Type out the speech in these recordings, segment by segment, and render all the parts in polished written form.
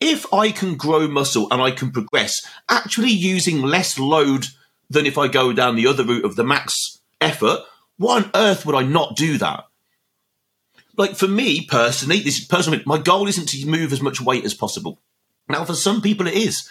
if I can grow muscle and I can progress, actually using less load than if I go down the other route of the max effort, why on earth would I not do that? Like for me personally, this is personally, my goal isn't to move as much weight as possible. Now, for some people it is,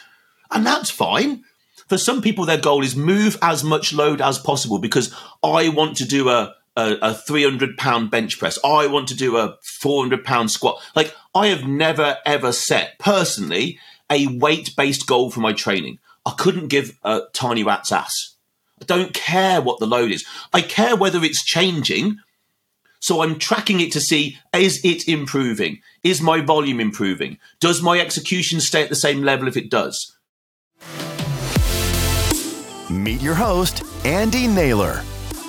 and that's fine. For some people, their goal is move as much load as possible because I want to do a 300-pound bench press. I want to do a 400-pound squat. Like I have never, ever set personally a weight-based goal for my training. I couldn't give a tiny rat's ass. I don't care what the load is. I care whether it's changing. So I'm tracking it to see, is it improving? Is my volume improving? Does my execution stay at the same level if it does? Meet your host, Andy Naylor.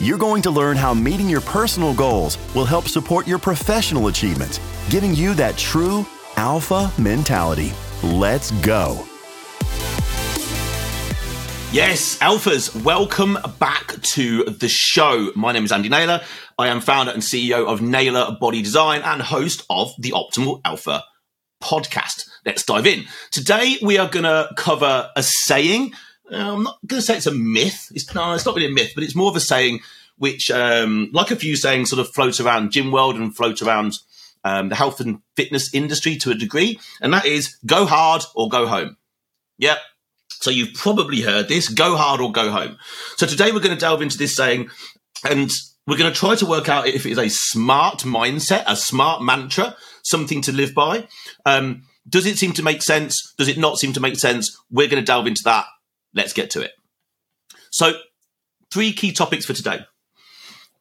You're going to learn how meeting your personal goals will help support your professional achievements, giving you that true alpha mentality. Let's go. Yes, alphas, welcome back to the show. My name is Andy Naylor. I am founder and CEO of Naylor Body Design and host of the Optimal Alpha podcast. Let's dive in. Today, we are going to cover a saying. I'm not going to say it's a myth. It's not really a myth, but it's more of a saying which, like a few sayings, sort of float around gym world and float around the health and fitness industry to a degree, and that is go hard or go home. Yep. So you've probably heard this, go hard or go home. So today we're going to delve into this saying, and we're going to try to work out if it is a smart mindset, a smart mantra, something to live by. Does it seem to make sense? Does it not seem to make sense? We're going to delve into that. Let's get to it. So 3 key topics for today.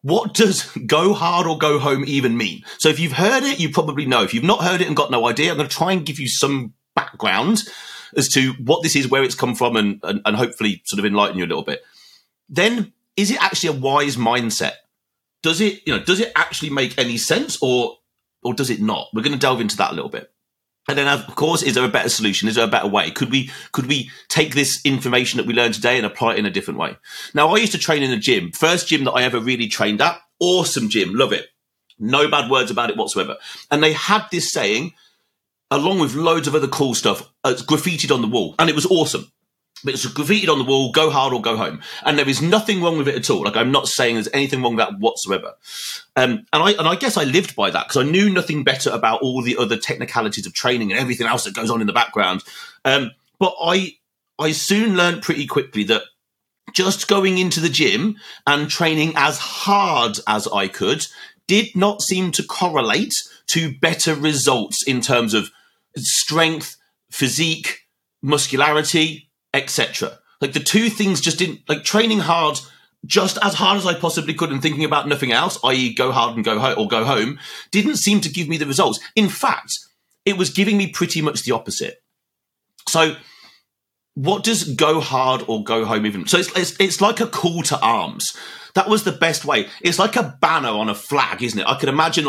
What does go hard or go home even mean? So if you've heard it, you probably know. If you've not heard it and got no idea, I'm going to try and give you some background as to what this is, where it's come from, and hopefully sort of enlighten you a little bit. Then is it actually a wise mindset? Does it actually make any sense or does it not? We're going to delve into that a little bit. And then, of course, is there a better solution? Is there a better way? Could we take this information that we learned today and apply it in a different way? Now, I used to train in a gym. First gym that I ever really trained at. Awesome gym. Love it. No bad words about it whatsoever. And they had this saying, along with loads of other cool stuff, graffitied on the wall. And it was awesome. But it's graffitied on the wall, go hard or go home. And there is nothing wrong with it at all. Like, I'm not saying there's anything wrong with that whatsoever. And I guess I lived by that because I knew nothing better about all the other technicalities of training and everything else that goes on in the background. But I soon learned pretty quickly that just going into the gym and training as hard as I could did not seem to correlate to better results in terms of strength, physique, muscularity, etc. Like the 2 things just didn't, like training hard, just as hard as I possibly could and thinking about nothing else, i.e. go hard and go home or go home, didn't seem to give me the results. In fact, it was giving me pretty much the opposite. So what does go hard or go home even? So it's like a call to arms. That was the best way. It's like a banner on a flag, isn't it? I could imagine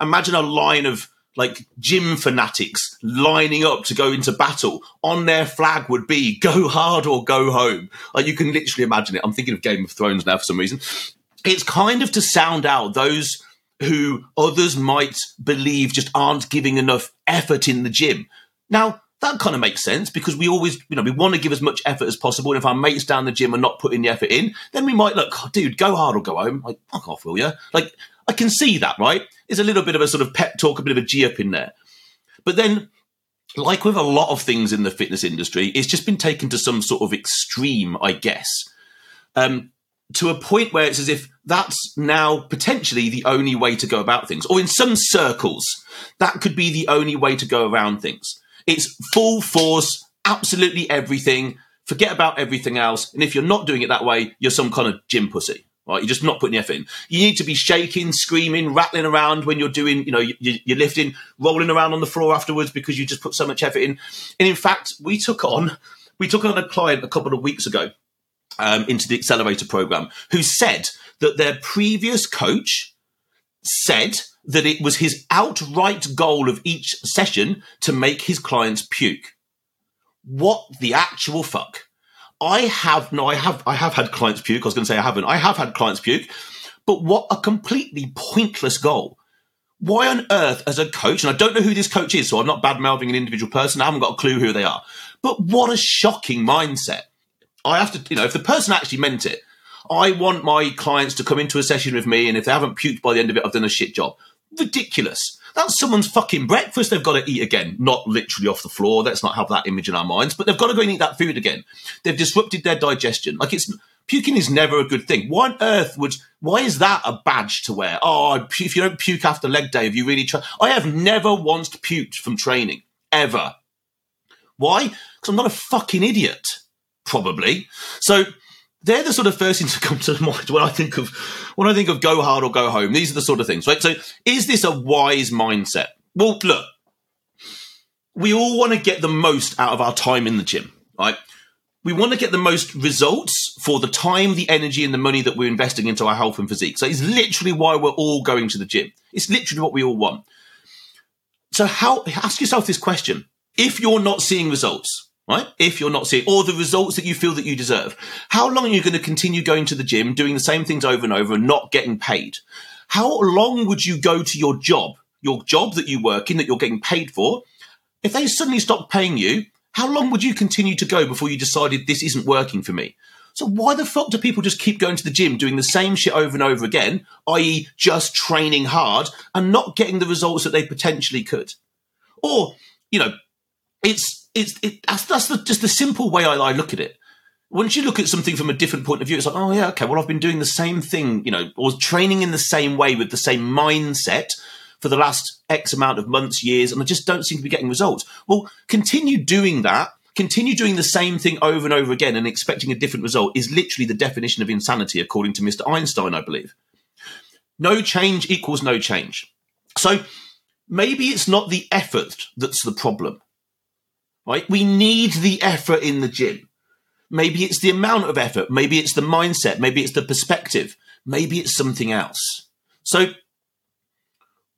imagine a line of like gym fanatics lining up to go into battle. On their flag would be go hard or go home. Like you can literally imagine it. I'm thinking of Game of Thrones now for some reason. It's kind of to sound out those who others might believe just aren't giving enough effort in the gym. Now, that kind of makes sense because we always, we want to give as much effort as possible. And if our mates down the gym are not putting the effort in, then we might look, oh, dude, go hard or go home. Like, fuck off, will you? Like, I can see that, right? There's a little bit of a sort of pep talk, a bit of a G-up in there. But then, like with a lot of things in the fitness industry, it's just been taken to some sort of extreme, I guess, to a point where it's as if that's now potentially the only way to go about things. Or in some circles, that could be the only way to go around things. It's full force, absolutely everything, forget about everything else. And if you're not doing it that way, you're some kind of gym pussy. right? You're just not putting the effort in. You need to be shaking, screaming, rattling around when you're doing, you know, you're lifting, rolling around on the floor afterwards because you just put so much effort in. And in fact, we took on a client a couple of weeks ago into the accelerator program who said that their previous coach said that it was his outright goal of each session to make his clients puke. What the actual fuck? I have had clients puke. I was going to say I haven't. I have had clients puke, but what a completely pointless goal. Why on earth, as a coach, and I don't know who this coach is, so I'm not bad-mouthing an individual person. I haven't got a clue who they are, but what a shocking mindset. I have to, you know, if the person actually meant it, I want my clients to come into a session with me, and if they haven't puked by the end of it, I've done a shit job. Ridiculous. That's someone's fucking breakfast they've got to eat again, not literally off the floor. Let's not have that image in our minds, but they've got to go and eat that food again. They've disrupted their digestion. Like, it's puking is never a good thing. Why on earth would, why is that a badge to wear? Oh, if you don't puke after leg day, have you really tried? I have never once puked from training, ever. Why? Because I'm not a fucking idiot, probably. So they're the sort of first things that come to mind when I think of go hard or go home. These are the sort of things, right? So is this a wise mindset? Well, look, we all want to get the most out of our time in the gym, right? We want to get the most results for the time, the energy, and the money that we're investing into our health and physique. So it's literally why we're all going to the gym. It's literally what we all want. So ask yourself this question. If you're not seeing results, right? If you're not seeing, or the results that you feel that you deserve, how long are you going to continue going to the gym, doing the same things over and over and not getting paid? How long would you go to your job that you work in, that you're getting paid for? If they suddenly stopped paying you, how long would you continue to go before you decided this isn't working for me? So why the fuck do people just keep going to the gym, doing the same shit over and over again, i.e. just training hard and not getting the results that they potentially could? Or, you know, that's just the simple way I look at it. Once you look at something from a different point of view, it's like, oh yeah, okay, well, I've been doing the same thing, you know, or training in the same way with the same mindset for the last X amount of months, years, and I just don't seem to be getting results. Well, continue doing that. Continue doing the same thing over and over again and expecting a different result is literally the definition of insanity, according to Mr. Einstein, I believe. No change equals no change. So maybe it's not the effort that's the problem. Right? We need the effort in the gym. Maybe it's the amount of effort. Maybe it's the mindset. Maybe it's the perspective. Maybe it's something else. So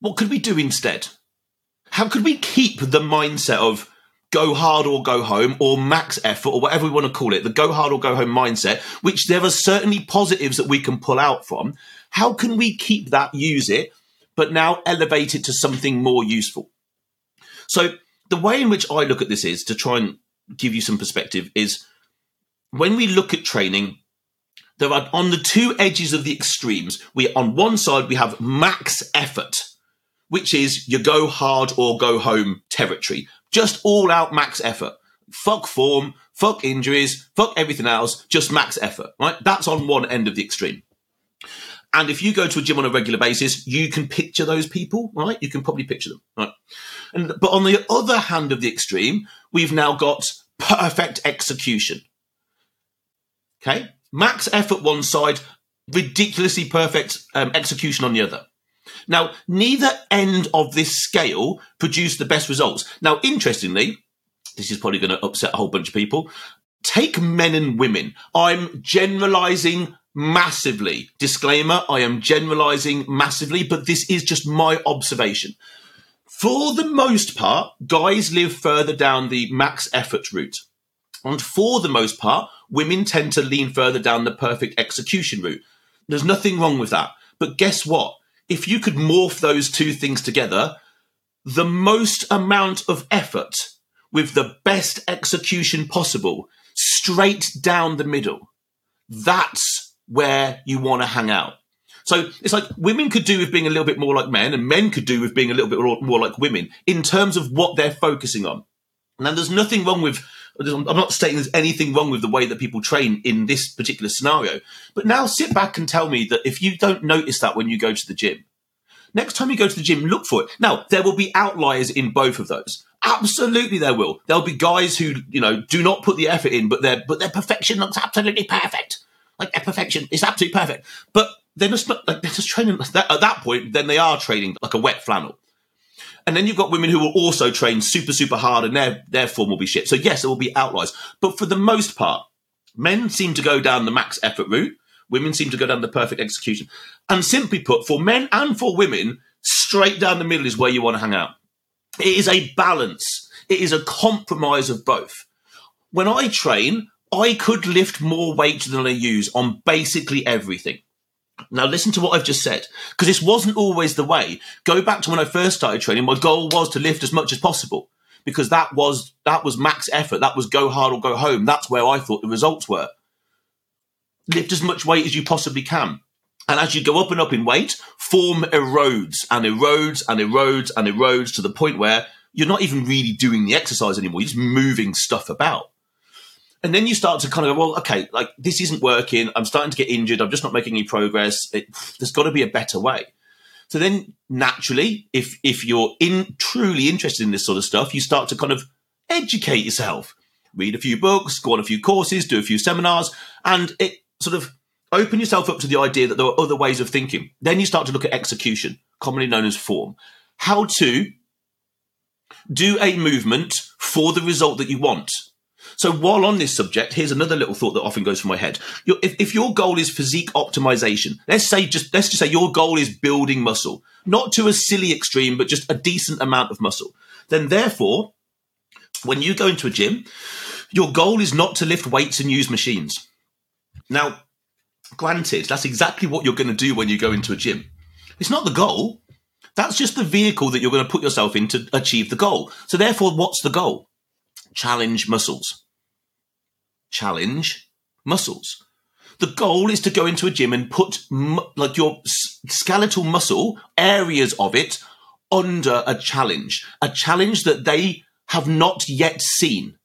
what could we do instead? How could we keep the mindset of go hard or go home, or max effort, or whatever we want to call it, the go hard or go home mindset, which there are certainly positives that we can pull out from? How can we keep that, use it, but now elevate it to something more useful? So the way in which I look at this is, to try and give you some perspective, is when we look at training, there are on the two edges of the extremes. On one side, we have max effort, which is you go hard or go home territory. Just all out max effort. Fuck form, fuck injuries, fuck everything else, just max effort, right? That's on one end of the extreme. And if you go to a gym on a regular basis, you can picture those people, right? You can probably picture them, right? But on the other hand of the extreme, we've now got perfect execution. Okay? Max effort one side, ridiculously perfect execution on the other. Now, neither end of this scale produced the best results. Now, interestingly, this is probably going to upset a whole bunch of people. Take men and women. I'm generalizing massively. Disclaimer, I am generalizing massively, but this is just my observation. For the most part, guys live further down the max effort route. And for the most part, women tend to lean further down the perfect execution route. There's nothing wrong with that. But guess what? If you could morph those two things together, the most amount of effort with the best execution possible, straight down the middle, that's where you want to hang out. So it's like women could do with being a little bit more like men, and men could do with being a little bit more like women in terms of what they're focusing on. Now, there's nothing wrong with, I'm not stating there's anything wrong with the way that people train in this particular scenario, but now sit back and tell me that if you don't notice that when you go to the gym, next time you go to the gym, look for it. Now, there will be outliers in both of those. Absolutely, there will. There'll be guys who, you know, do not put the effort in, but their perfection looks absolutely perfect. like at perfection. It's absolutely perfect. But they're just not, like, they're just training at that point. Then they are training like a wet flannel. And then you've got women who will also train super, super hard, and their form will be shit. So yes, there will be outliers. But for the most part, men seem to go down the max effort route. Women seem to go down the perfect execution. And simply put, for men and for women, straight down the middle is where you want to hang out. It is a balance. It is a compromise of both. When I train, I could lift more weight than I use on basically everything. Now, listen to what I've just said, because this wasn't always the way. Go back to when I first started training. My goal was to lift as much as possible, because that was max effort. That was go hard or go home. That's where I thought the results were. Lift as much weight as you possibly can. And as you go up and up in weight, form erodes and erodes and erodes and erodes to the point where you're not even really doing the exercise anymore. You're just moving stuff about. And then you start to kind of go, well, okay, like this isn't working. I'm starting to get injured. I'm just not making any progress. There's got to be a better way. So then naturally, if you're truly interested in this sort of stuff, you start to kind of educate yourself, read a few books, go on a few courses, do a few seminars, and it sort of open yourself up to the idea that there are other ways of thinking. Then you start to look at execution, commonly known as form. How to do a movement for the result that you want. So while on this subject, here's another little thought that often goes through my head. If your goal is physique optimization, let's just say your goal is building muscle, not to a silly extreme, but just a decent amount of muscle. Then therefore, when you go into a gym, your goal is not to lift weights and use machines. Now, granted, that's exactly what you're going to do when you go into a gym. It's not the goal. That's just the vehicle that you're going to put yourself in to achieve the goal. So therefore, what's the goal? Challenge muscles. Challenge muscles. The goal is to go into a gym and put like your skeletal muscle, areas of it, under a challenge that they have not yet seen.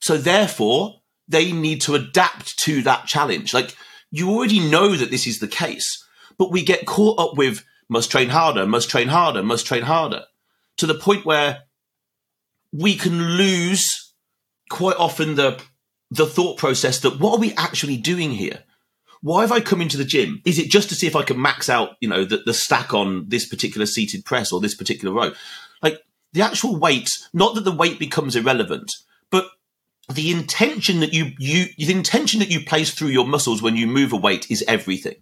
So therefore, they need to adapt to that challenge. Like, you already know that this is the case, but we get caught up with must train harder, must train harder, must train harder, to the point where we can lose quite often the thought process that what are we actually doing here? Why have I come into the gym? Is it just to see if I can max out, you know, the stack on this particular seated press or this particular row? Like the actual weight, not that the weight becomes irrelevant, but the intention that you place through your muscles when you move a weight is everything.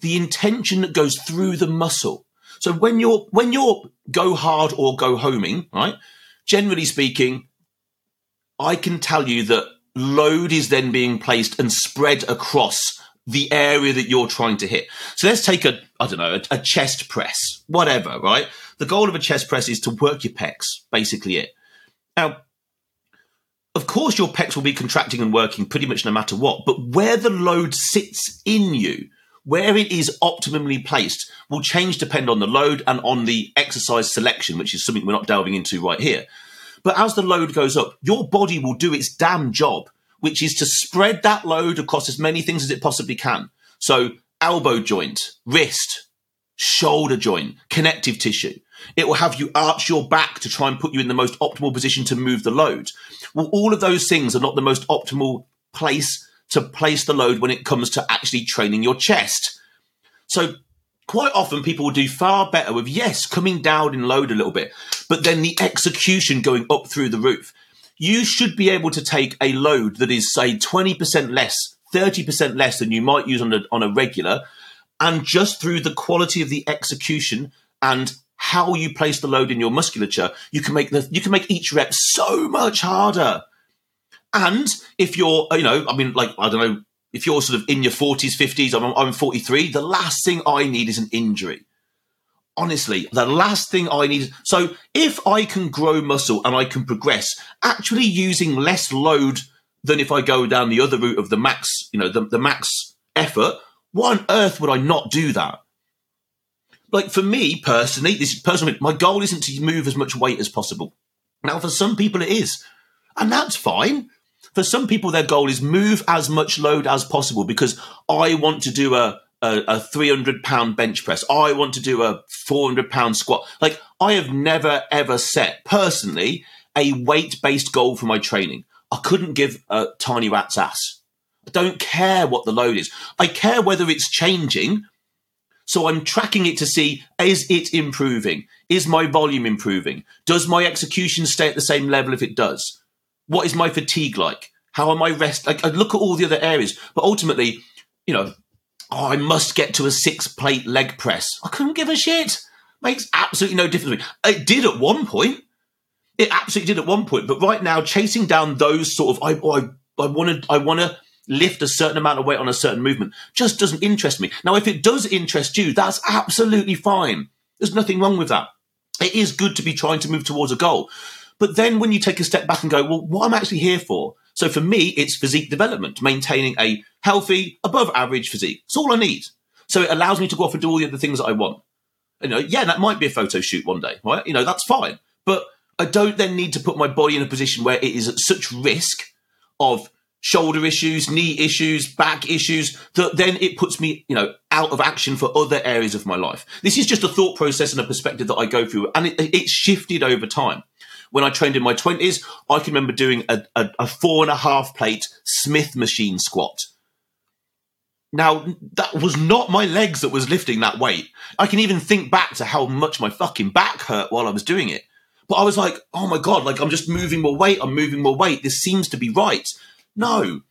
The intention that goes through the muscle. So when you're go hard or go homing, right? Generally speaking, I can tell you that load is then being placed and spread across the area that you're trying to hit. So let's take a chest press, whatever, right? The goal of a chest press is to work your pecs, basically it. Now, of course, your pecs will be contracting and working pretty much no matter what, but where the load sits in you, where it is optimally placed, will change depend on the load and on the exercise selection, which is something we're not delving into right here. But as the load goes up, your body will do its damn job, which is to spread that load across as many things as it possibly can. So elbow joint, wrist, shoulder joint, connective tissue. It will have you arch your back to try and put you in the most optimal position to move the load. Well, all of those things are not the most optimal place to place the load when it comes to actually training your chest. So quite often people will do far better with, yes, coming down in load a little bit, but then the execution going up through the roof. You should be able to take a load that is, say, 20% less, 30% less than you might use on a regular, and just through the quality of the execution and how you place the load in your musculature, you can make each rep so much harder. And if you're, you know, I mean, like, I don't know, if you're sort of in your 40s, 50s, I'm 43, the last thing I need is an injury. Honestly, the last thing I need. So if I can grow muscle and I can progress, actually using less load than if I go down the other route of the max, you know, the max effort, why on earth would I not do that? Like for me personally, this is personal. My goal isn't to move as much weight as possible. Now, for some people it is, and that's fine. For some people, their goal is move as much load as possible because I want to do a 300-pound bench press. I want to do a 400-pound squat. Like I have never, ever set personally a weight-based goal for my training. I couldn't give a tiny rat's ass. don't care what the load is. I care whether it's changing. So I'm tracking it to see, is it improving? Is my volume improving? Does my execution stay at the same level if it does? What is my fatigue like? How am I rest? I look at all the other areas, but ultimately, you know, I must get to a 6-plate leg press. I couldn't give a shit. Makes absolutely no difference to me. It did at one point. It absolutely did at one point. But right now, chasing down those sort of, I want to lift a certain amount of weight on a certain movement just doesn't interest me. Now, if it does interest you, that's absolutely fine. There's nothing wrong with that. It is good to be trying to move towards a goal. But then when you take a step back and go, well, what am I actually here for? So for me, it's physique development, maintaining a healthy, above average physique. It's all I need. So it allows me to go off and do all the other things that I want. You know, yeah, that might be a photo shoot one day, right? You know, that's fine. But I don't then need to put my body in a position where it is at such risk of shoulder issues, knee issues, back issues, that then it puts me, you know, out of action for other areas of my life. This is just a thought process and a perspective that I go through, and it's shifted over time. When I trained in my 20s, I can remember doing a 4.5-plate Smith machine squat. Now, that was not my legs that was lifting that weight. I can even think back to how much my fucking back hurt while I was doing it. But I was like, oh my God, like I'm just moving more weight. I'm moving more weight. This seems to be right. No.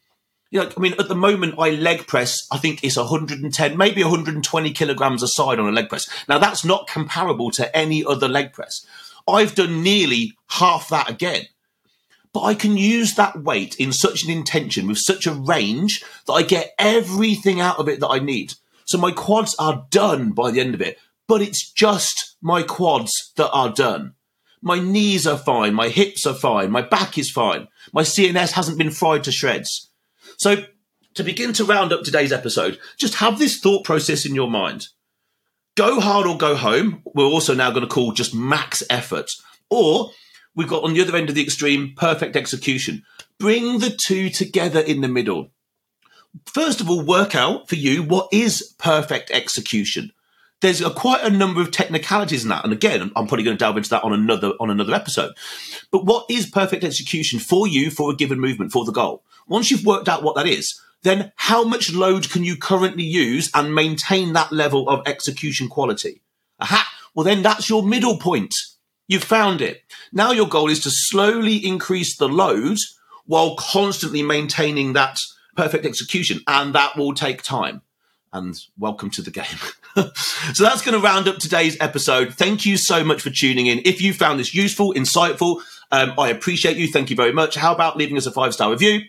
You know, I mean, at the moment, I leg press, I think it's 110, maybe 120 kilograms a side on a leg press. Now, that's not comparable to any other leg press. I've done nearly half that again. But I can use that weight in such an intention with such a range that I get everything out of it that I need. So my quads are done by the end of it, but it's just my quads that are done. My knees are fine. My hips are fine. My back is fine. My CNS hasn't been fried to shreds. So to begin to round up today's episode, just have this thought process in your mind. Go hard or go home. We're also now going to call just max effort. Or we've got on the other end of the extreme, perfect execution. Bring the two together in the middle. First of all, work out for you what is perfect execution. There's quite a number of technicalities in that. And again, I'm probably going to delve into that on another episode. But what is perfect execution for you for a given movement, for the goal? Once you've worked out what that is, then how much load can you currently use and maintain that level of execution quality? Aha! Well, then that's your middle point. You've found it. Now your goal is to slowly increase the load while constantly maintaining that perfect execution. And that will take time. And welcome to the game. So that's going to round up today's episode. Thank you so much for tuning in. If you found this useful, insightful, I appreciate you. Thank you very much. How about leaving us a 5-star review?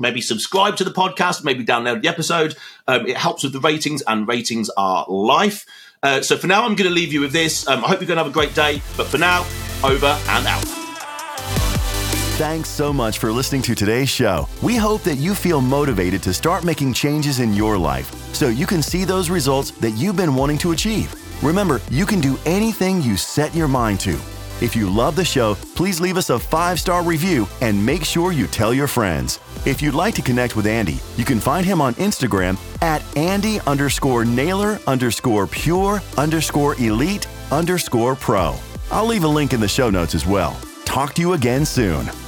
Maybe subscribe to the podcast, maybe download the episode. It helps with the ratings, and ratings are life. So for now, I'm going to leave you with this. I hope you're going to have a great day. But for now, over and out. Thanks so much for listening to today's show. We hope that you feel motivated to start making changes in your life so you can see those results that you've been wanting to achieve. Remember, you can do anything you set your mind to. If you love the show, please leave us a 5-star review and make sure you tell your friends. If you'd like to connect with Andy, you can find him on Instagram at Andy_Naylor_pure_elite_pro. I'll leave a link in the show notes as well. Talk to you again soon.